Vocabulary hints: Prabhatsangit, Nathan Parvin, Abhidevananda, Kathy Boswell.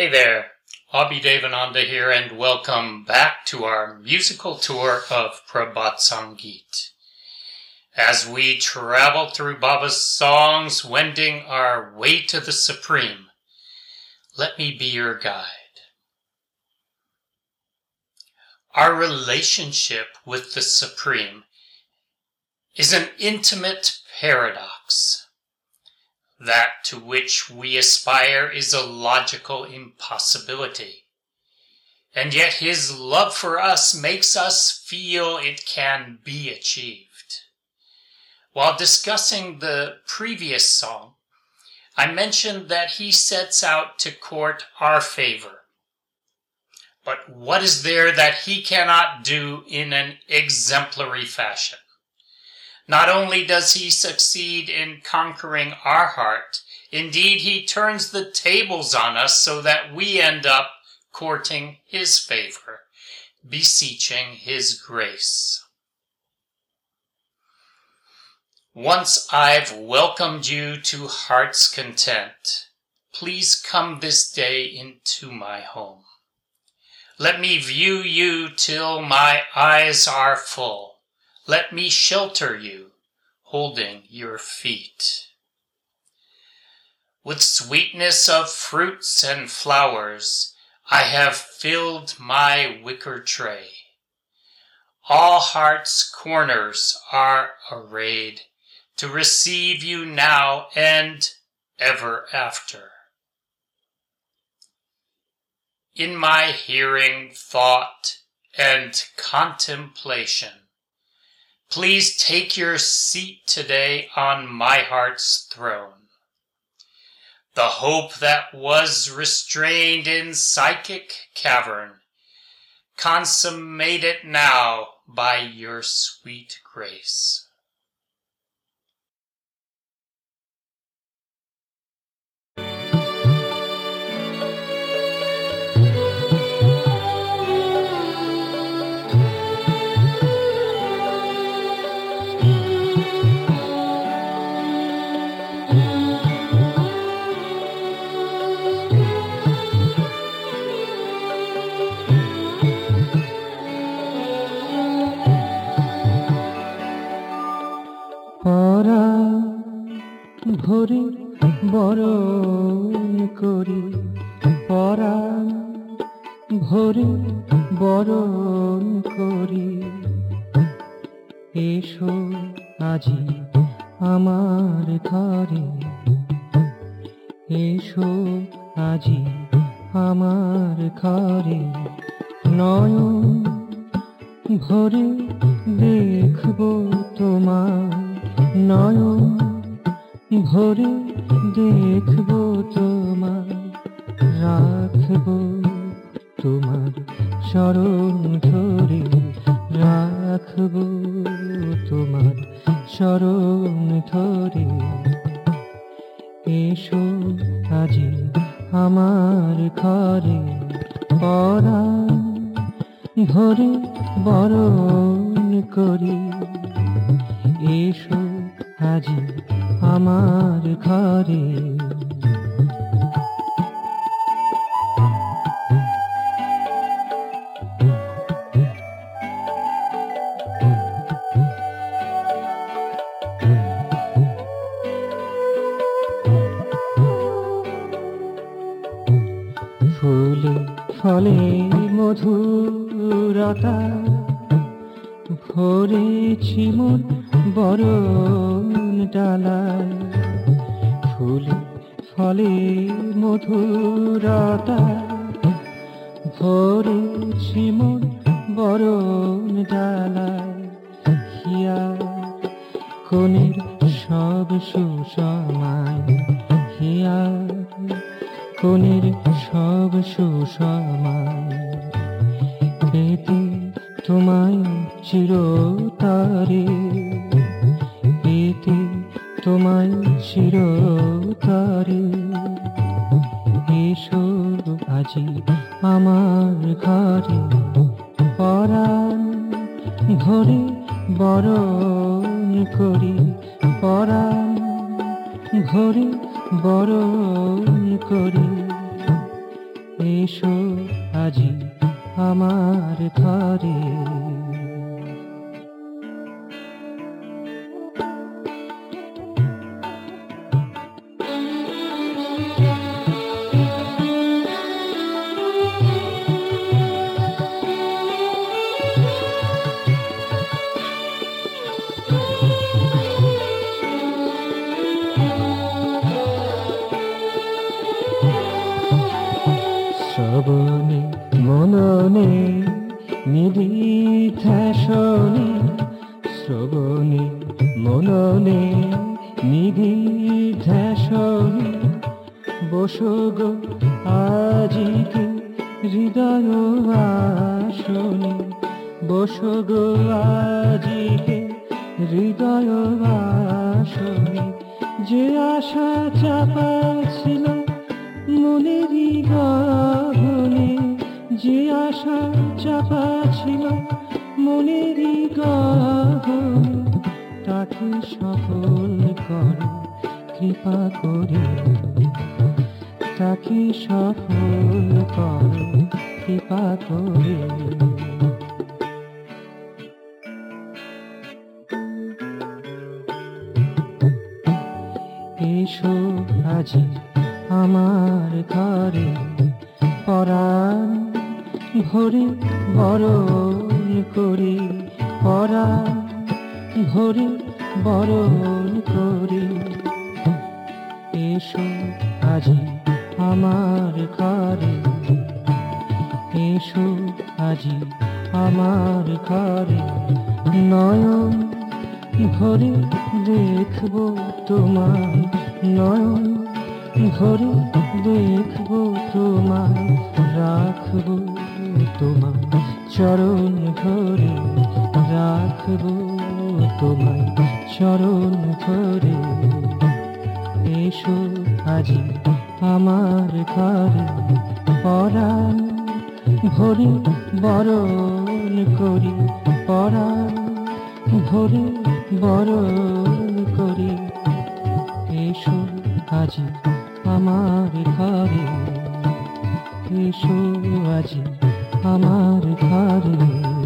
Hey there, Abhidevananda here, and welcome back to our musical tour of Prabhatsangit. As we travel through Baba's songs, wending our way to the Supreme, let me be your guide. Our relationship with the Supreme is an intimate paradox. That to which we aspire is a logical impossibility. And yet his love for us makes us feel it can be achieved. While discussing the previous song, I mentioned that he sets out to court our favor. But what is there that he cannot do in an exemplary fashion? Not only does he succeed in conquering our heart, indeed he turns the tables on us so that we end up courting his favor, beseeching his grace. Once I've welcomed you to heart's content, please come this day into my home. Let me view you till my eyes are full. Let me shelter you, holding your feet. With sweetness of fruits and flowers, I have filled my wicker tray. All heart's corners are arrayed to receive you now and ever after. In my hearing, thought, and contemplation, please take your seat today on my heart's throne. The hope that was restrained in psychic cavern, consummate it now by your sweet grace. ভরি বরণ করি পরাণ ভরি বরণ করি এসো আজি আমার ঘরে এসো আজি আমার ঘরে নয়ন ভরে দেখবো তোমার নয়ন ভরে দেখবো তোমার রাখবো তোমার শরণ ধরে রাখবো তোমার শরণ ধরে এসো আজি আমার ঘরে পরাণ ভরে বরণ করি এসো আজি আমার ঘরে ফুলে ফলে মধুরতা ভরেছি মন বরণ ডালায় ফুলে ফলে মধুরতা ভরেছি মন বরণ ডালায় হিয়া কোণের সব সুষমায় হিয়া কোণের সব সুষমায় পেতে তোমায় চিরতরে পেতে তোমায় চিরতরে এসো আজি আমার ঘরে পরাণ ভরে বরণ করি পরাণ ভরে বরণ করি শ্রবণে মননে নিরিথা শোনে, শ্রবণে মননে নিরিথা শোনে, বসো গো আজিকে হৃদয় আসনে, বসো গো আজিকে হৃদয় আসনে, যে আশা চাপা ছিল মনেরই গহনে, যে আশা চাপা ছিল মনেরই গহনে, তাকে সফল কর কৃপা করে, তাকে সফল কর কৃপা করে। এসো আজি আমার ঘরে, পরাণ ভরে বরণ করি, পরাণ ভরে বরণ করি। এসো আজি আমার ঘরে, এসো আজি আমার ঘরে, নয়ন ভরে দেখব তোমার, নয়ন ভরে দেখব তোমার, রাখব তোমার চরণ ধরে, রাখব তোমার চরণ ধরে। এসো আজি আমার ঘরে, পরাণ ভরে বরণ করি, পরাণ ভরে বরণ করি। এসো আজি আমার ঘরে, এসো আজি আমার ঘরে।